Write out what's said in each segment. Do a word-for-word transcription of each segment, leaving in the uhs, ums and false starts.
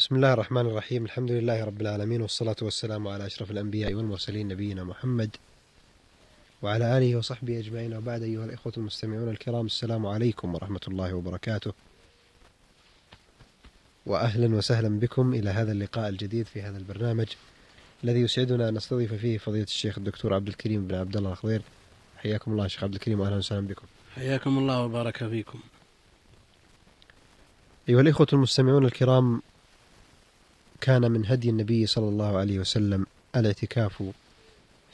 بسم الله الرحمن الرحيم. الحمد لله رب العالمين، والصلاة والسلام على أشرف الأنبياء والمرسلين نبينا محمد وعلى آله وصحبه أجمعين، وبعد. أيها الإخوة المستمعون الكرام، السلام عليكم ورحمة الله وبركاته، وأهلا وسهلا بكم إلى هذا اللقاء الجديد في هذا البرنامج الذي يسعدنا أن نستضيف فيه فضيلة الشيخ الدكتور عبد الكريم بن عبد الله الخضير. حياكم الله شيخ عبد الكريم، وأهلا وسهلا بكم. حياكم الله وبارك فيكم. أيها الإخوة المستمعون الكرام، كان من هدي النبي صلى الله عليه وسلم الاعتكاف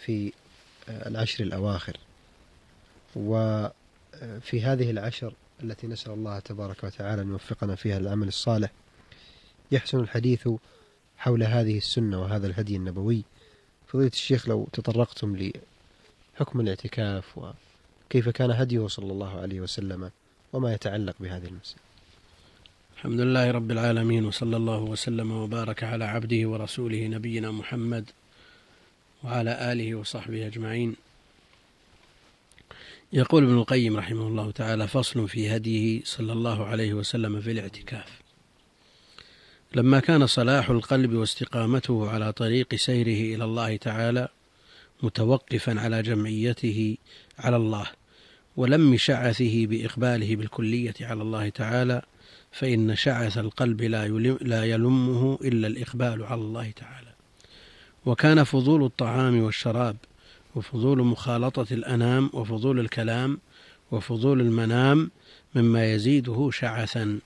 في العشر الأواخر، وفي هذه العشر التي نسأل الله تبارك وتعالى أن يوفقنا فيها العمل الصالح يحسن الحديث حول هذه السنة وهذا الهدي النبوي. فضيلة الشيخ، لو تطرقتم لحكم الاعتكاف وكيف كان هديه صلى الله عليه وسلم وما يتعلق بهذه المسألة. الحمد لله رب العالمين، وصلى الله وسلم وبارك على عبده ورسوله نبينا محمد وعلى آله وصحبه أجمعين. يقول ابن القيم رحمه الله تعالى: فصل في هديه صلى الله عليه وسلم في الاعتكاف. لما كان صلاح القلب واستقامته على طريق سيره إلى الله تعالى متوقفا على جمعيته على الله ولم شعثه بإقباله بالكلية على الله تعالى، فإن شعث القلب لا يلمه إلا الإقبال على الله تعالى. وكان فضول الطعام والشراب وفضول مخالطة الأنام وفضول الكلام وفضول المنام مما يزيده شعثا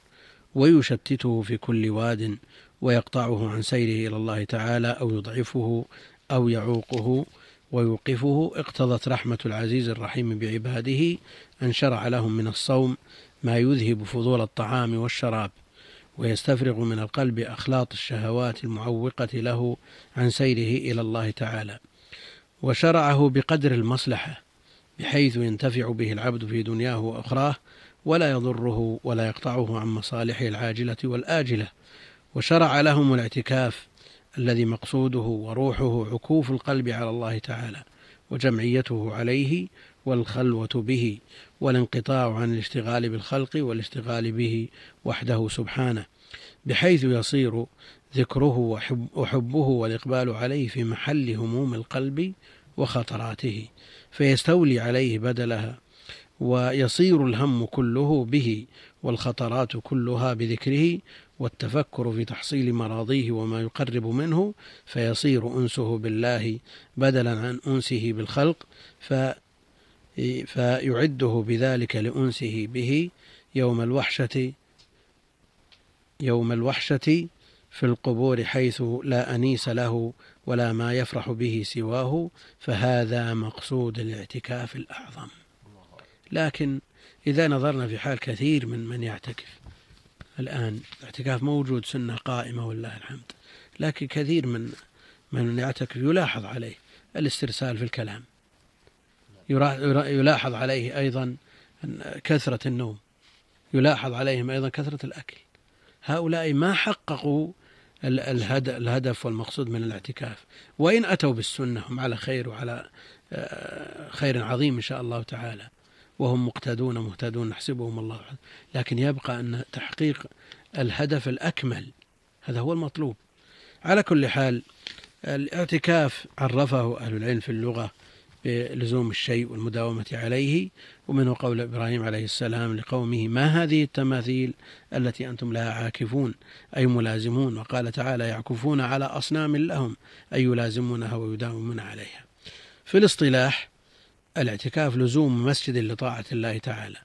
ويشتته في كل واد ويقطعه عن سيره إلى الله تعالى أو يضعفه أو يعوقه ويوقفه، اقتضت رحمة العزيز الرحيم بعباده أن شرع لهم من الصوم ما يذهب فضول الطعام والشراب ويستفرغ من القلب أخلاط الشهوات المعوقة له عن سيره إلى الله تعالى، وشرعه بقدر المصلحة بحيث ينتفع به العبد في دنياه وأخراه ولا يضره ولا يقطعه عن مصالحه العاجلة والآجلة. وشرع لهم الاعتكاف الذي مقصوده وروحه عكوف القلب على الله تعالى وجمعيته عليه والخلوة به والانقطاع عن الاشتغال بالخلق والاشتغال به وحده سبحانه، بحيث يصير ذكره وحب وحبه والإقبال عليه في محل هموم القلب وخطراته فيستولي عليه بدلها، ويصير الهم كله به والخطرات كلها بذكره والتفكر في تحصيل مراضيه وما يقرب منه، فيصير أنسه بالله بدلا عن أنسه بالخلق ف فيعده بذلك لأنسه به يوم الوحشة يوم الوحشة في القبور، حيث لا أنيس له ولا ما يفرح به سواه. فهذا مقصود الاعتكاف الأعظم. لكن إذا نظرنا في حال كثير من من يعتكف الآن، الاعتكاف موجود، سنة قائمة والله الحمد، لكن كثير من من يعتكف يلاحظ عليه الاسترسال في الكلام، يلاحظ عليه أيضا كثرة النوم، يلاحظ عليهم أيضا كثرة الأكل. هؤلاء ما حققوا الهدف والمقصود من الاعتكاف، وإن أتوا بالسنة هم على خير وعلى خير عظيم إن شاء الله تعالى، وهم مقتدون مهتدون نحسبهم الله، لكن يبقى أن تحقيق الهدف الأكمل هذا هو المطلوب. على كل حال، الاعتكاف عرفه أهل العلم في اللغة بلزوم الشيء والمداومة عليه، ومنه قول إبراهيم عليه السلام لقومه: ما هذه التماثيل التي أنتم لها عاكفون، أي ملازمون. وقال تعالى: يعكفون على أصنام لهم، أي يلازمونها ويداومون عليها. في الاصطلاح، الاعتكاف لزوم مسجد لطاعة الله تعالى،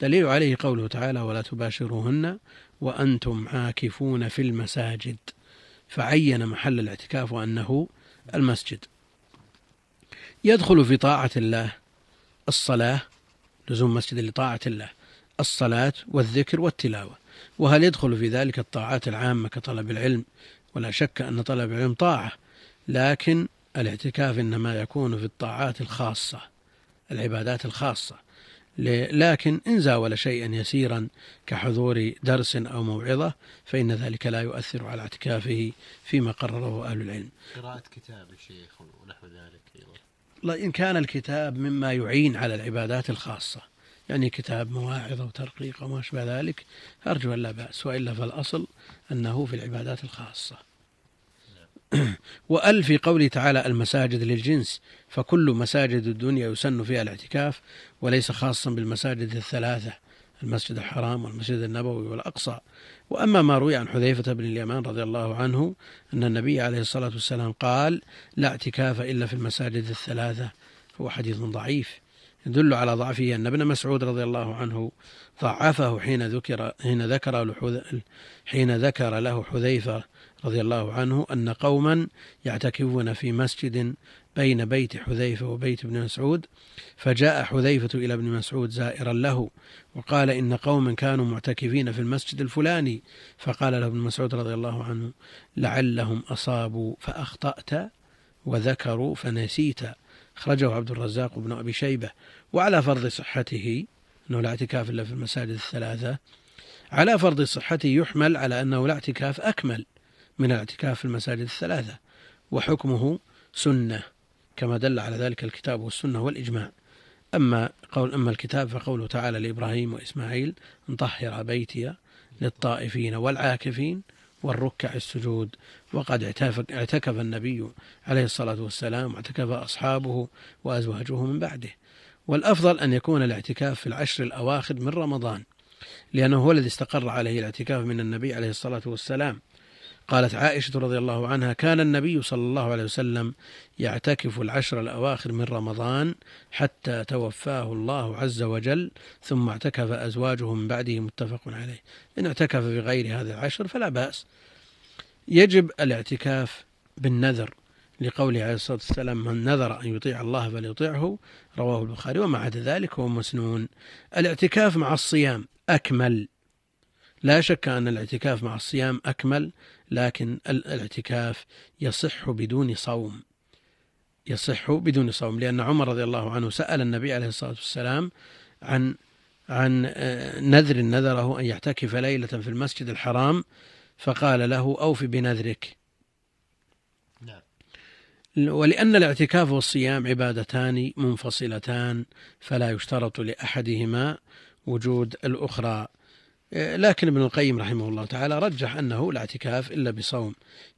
دليل عليه قوله تعالى: ولا تباشروهن وأنتم عاكفون في المساجد، فعين محل الاعتكاف وأنه المسجد. يدخل في طاعة الله الصلاة، لزوم مسجد لطاعة الله، الصلاة والذكر والتلاوة. وهل يدخل في ذلك الطاعات العامة كطلب العلم؟ ولا شك أن طلب العلم طاعة، لكن الاعتكاف إنما يكون في الطاعات الخاصة، العبادات الخاصة. لكن إن زاول شيئا يسيرا كحضور درس أو موعظة فإن ذلك لا يؤثر على اعتكافه فيما قرره أهل العلم. قراءة كتاب الشيخ ونحو ذلك، إن كان الكتاب مما يعين على العبادات الخاصة يعني كتاب مواعظ وترقيق وما أشبه ذلك، أرجو أن لا بأس، وإلا فالأصل أنه في العبادات الخاصة. وأل في قوله تعالى المساجد للجنس، فكل مساجد الدنيا يسن فيها الاعتكاف، وليس خاصا بالمساجد الثلاثة، المسجد الحرام والمسجد النبوي والأقصى. وأما ما روي عن حذيفة بن اليمان رضي الله عنه أن النبي عليه الصلاة والسلام قال لا اعتكاف إلا في المساجد الثلاثة، هو حديث ضعيف يدل على ضعفه، أن ابن مسعود رضي الله عنه ضعفه حين ذكر حين ذكر حين ذكر له حذيفة رضي الله عنه أن قوما يعتكفون في مسجد بين بيت حذيفة وبيت ابن مسعود، فجاء حذيفة إلى ابن مسعود زائرا له وقال إن قوما كانوا معتكفين في المسجد الفلاني، فقال له ابن مسعود رضي الله عنه لعلهم أصابوا فأخطأت وذكروا فنسيت، أخرجه عبد الرزاق وابن أبي شيبة. وعلى فرض صحته أنه لا اعتكاف إلا في المساجد الثلاثة، على فرض صحته يحمل على أنه لا اعتكاف أكمل من الاعتكاف في المساجد الثلاثة، وحكمه سنة كما دل على ذلك الكتاب والسنة والإجماع. أما قول أما الكتاب فقوله تعالى لإبراهيم وإسماعيل أن طهر بيتي للطائفين والعاكفين والركع السجود، وقد اعتكف النبي عليه الصلاة والسلام واعتكف أصحابه وأزواجه من بعده. والأفضل أن يكون الاعتكاف في العشر الأواخر من رمضان، لأنه هو الذي استقر عليه الاعتكاف من النبي عليه الصلاة والسلام. قالت عائشة رضي الله عنها كان النبي صلى الله عليه وسلم يعتكف العشر الأواخر من رمضان حتى توفاه الله عز وجل، ثم اعتكف أزواجه من بعده، متفق عليه. إن اعتكف في غير هذا العشر فلا بأس. يجب الاعتكاف بالنذر لقوله عليه الصلاة والسلام من نذر أن يطيع الله فليطيعه، رواه البخاري، وما عدا ذلك هو مسنون. الاعتكاف مع الصيام أكمل، لا شك أن الاعتكاف مع الصيام أكمل، لكن الاعتكاف يصح بدون صوم، يصح بدون صوم، لأن عمر رضي الله عنه سأل النبي عليه الصلاة والسلام عن عن نذر نذره أن يعتكف ليلة في المسجد الحرام، فقال له أوف بنذرك. ولأن الاعتكاف والصيام عبادتان منفصلتان، فلا يشترط لأحدهما وجود الأخرى. لكن ابن القيم رحمه الله تعالى رجح أنه لا اعتكاف إلا بصوم،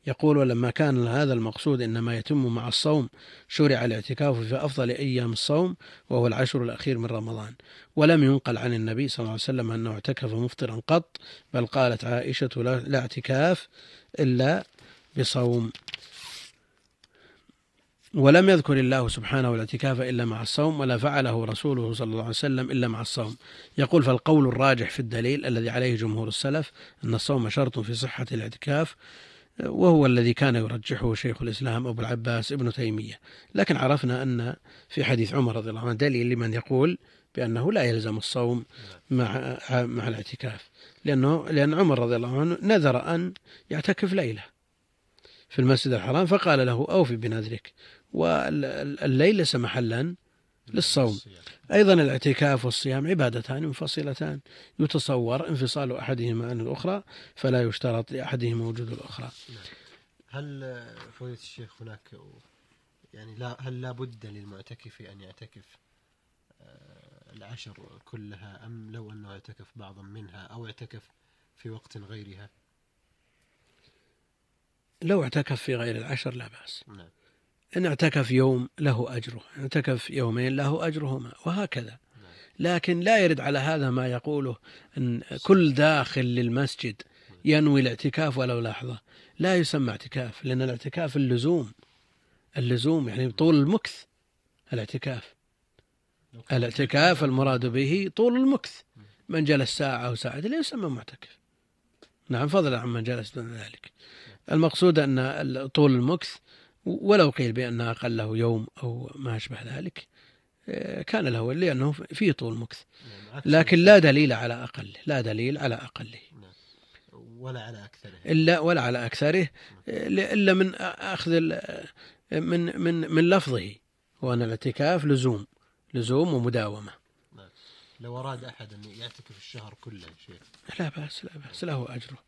يقول ولما كان هذا المقصود إنما يتم مع الصوم شرع الاعتكاف في أفضل أيام الصوم وهو العشر الأخير من رمضان. ولم ينقل عن النبي صلى الله عليه وسلم أنه اعتكف مفطرا قط، بل قالت عائشة لا اعتكاف إلا بصوم. ولم يذكر الله سبحانه الاعتكاف إلا مع الصوم، ولا فعله رسوله صلى الله عليه وسلم إلا مع الصوم. يقول فالقول الراجح في الدليل الذي عليه جمهور السلف أن الصوم شرط في صحة الاعتكاف، وهو الذي كان يرجحه شيخ الإسلام أبو العباس ابن تيمية. لكن عرفنا أن في حديث عمر رضي الله عنه دليل لمن يقول بأنه لا يلزم الصوم مع مع الاعتكاف، لأنه لأن عمر رضي الله عنه نذر أن يعتكف ليلة في المسجد الحرام فقال له أوفي بنذرك، والليل سمحلا للصوم. أيضا الاعتكاف والصيام عبادتان منفصلتان، يتصور انفصال أحدهما عن الأخرى، فلا يشترط لأحدهما وجود الأخرى. هل فضيلة الشيخ هناك يعني لا هل لا بد للمعتكف أن يعتكف العشر كلها، أم لو أنه يعتكف بعضا منها أو يعتكف في وقت غيرها؟ لو اعتكف في غير العشر لا بأس. نعم. إن اعتكف يوم له أجره، اعتكف يومين له أجرهما، وهكذا. لكن لا يرد على هذا ما يقوله أن كل داخل للمسجد ينوي الاعتكاف ولو لحظة، لا يسمى اعتكاف، لأن الاعتكاف اللزوم، اللزوم يعني طول المكث. الاعتكاف الاعتكاف المراد به طول المكث، من جلس ساعة أو ساعتين لا يسمى معتكف، نعم، فضلا عن من جلس دون ذلك. المقصود أن طول المكث، ولو قيل بأن أقله يوم أو ما أشبه ذلك كان له، لأنه فيه طول مكث، لكن لا دليل على أقله، لا دليل على أقله ولا على أكثره، إلا ولا على أكثره إلا من أخذ من من من لفظه، وأن الاعتكاف لزوم، لزوم ومداومة. لو أراد أحد أن يعتكف الشهر كله شيء لا بأس، لا بأس، له أجره.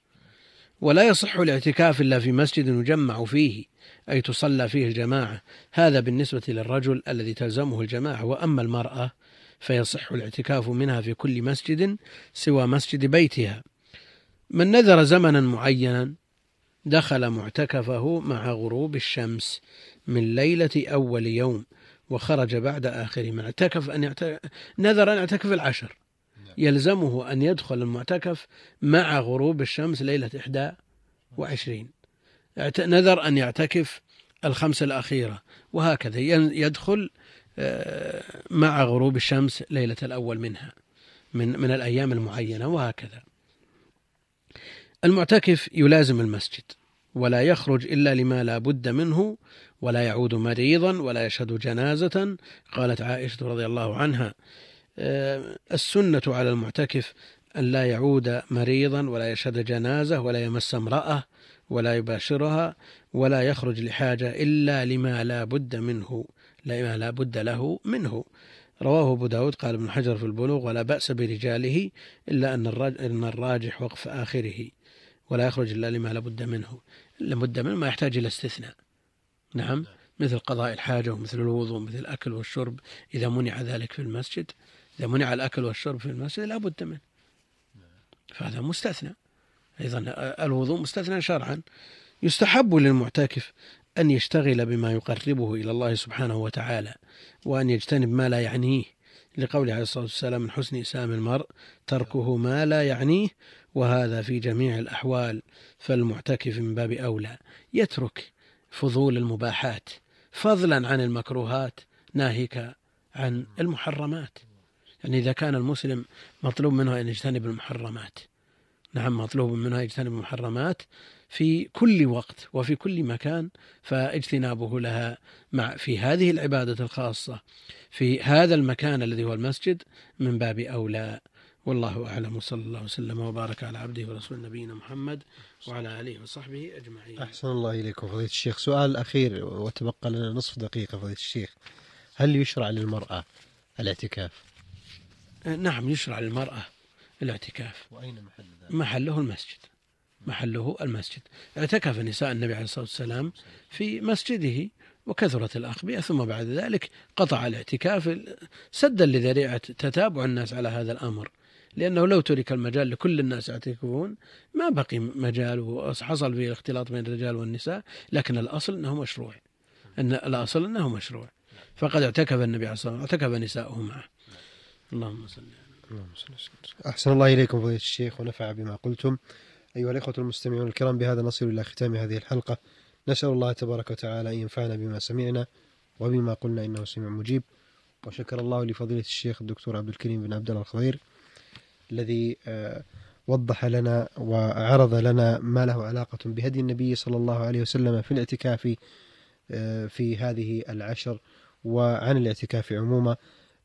ولا يصح الاعتكاف إلا في مسجد يجمع فيه، أي تصلى فيه الجماعة، هذا بالنسبة للرجل الذي تلزمه الجماعة. وأما المرأة فيصح الاعتكاف منها في كل مسجد سوى مسجد بيتها. من نذر زمنا معينا دخل معتكفه مع غروب الشمس من ليلة أول يوم وخرج بعد آخر. من اعتكف أن يعتكف نذر أن يعتكف العشر يلزمه أن يدخل المعتكف مع غروب الشمس ليلة إحدى وعشرين، نذر أن يعتكف الخمسة الأخيرة وهكذا يدخل مع غروب الشمس ليلة الأول منها من, من الأيام المعينة وهكذا. المعتكف يلازم المسجد ولا يخرج إلا لما لا بد منه، ولا يعود مريضا ولا يشهد جنازة. قالت عائشة رضي الله عنها: السنة على المعتكف أن لا يعود مريضا ولا يشهد جنازة ولا يمس امرأة ولا يباشرها ولا يخرج لحاجة إلا لما لا بد منه لما لا بد له منه. رواه أبو داود. قال ابن حجر في البلوغ: ولا بأس برجاله إلا أن الراجح وقف آخره، ولا يخرج إلا لما لا بد منه. لا بد منه ما يحتاج إلى استثناء، نعم، مثل قضاء الحاجة ومثل الوضوء ومثل الأكل والشرب إذا منع ذلك في المسجد، إذا منع الأكل والشرب في المسجد لا بد منه، فهذا مستثنى. أيضا الوضوء مستثنى شرعا. يستحب للمعتكف أن يشتغل بما يقربه إلى الله سبحانه وتعالى، وأن يجتنب ما لا يعنيه، لقوله عليه الصلاة والسلام: من حسن إسلام المرء تركه ما لا يعنيه، وهذا في جميع الأحوال، فالمعتكف من باب أولى يترك فضول المباحات فضلا عن المكروهات ناهيك عن المحرمات. يعني إذا كان المسلم مطلوب منه أن يجتنب المحرمات، نعم، مطلوب منها يجتنب المحرمات في كل وقت وفي كل مكان، فاجتنابه لها مع في هذه العبادة الخاصة في هذا المكان الذي هو المسجد من باب أولى. والله أعلم، وصلى الله وسلم وبارك على عبده ورسول نبينا محمد وعلى آله وصحبه أجمعين. أحسن الله إليكم فضيلة الشيخ. سؤال أخير وتبقى لنا نصف دقيقة فضيلة الشيخ: هل يشرع للمرأة الاعتكاف؟ نعم، يشرع للمرأة الاعتكاف. وأين محل ذلك؟ محله المسجد، محله المسجد. اعتكف نساء النبي عليه الصلاة والسلام في مسجده وكثرت الأخبية، ثم بعد ذلك قطع الاعتكاف سدا لذريعة تتابع الناس على هذا الأمر، لأنه لو ترك المجال لكل الناس يعتكفون ما بقي مجال وحصل فيه الاختلاط بين الرجال والنساء، لكن الأصل أنه مشروع، أن الأصل أنه مشروع، فقد اعتكف النبي عليه الصلاة والسلام اعتكف نساؤه معه. اللهم صل اللهم صل وسلم. أحسن الله إليكم فضيلة الشيخ ونفع بما قلتم. أيها الإخوة المستمعون الكرام، بهذا نصل إلى ختام هذه الحلقة، نسأل الله تبارك وتعالى أن ينفعنا بما سمعنا وبما قلنا، إنه سميع مجيب. وشكر الله لفضيلة الشيخ الدكتور عبد الكريم بن عبد الله الخضير الذي وضح لنا وعرض لنا ما له علاقة بهدي النبي صلى الله عليه وسلم في الاعتكاف في هذه العشر وعن الاعتكاف عموما.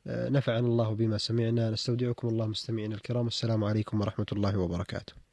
نفعنا الله بما سمعنا، نستودعكم الله مستمعينا الكرام، والسلام عليكم ورحمة الله وبركاته.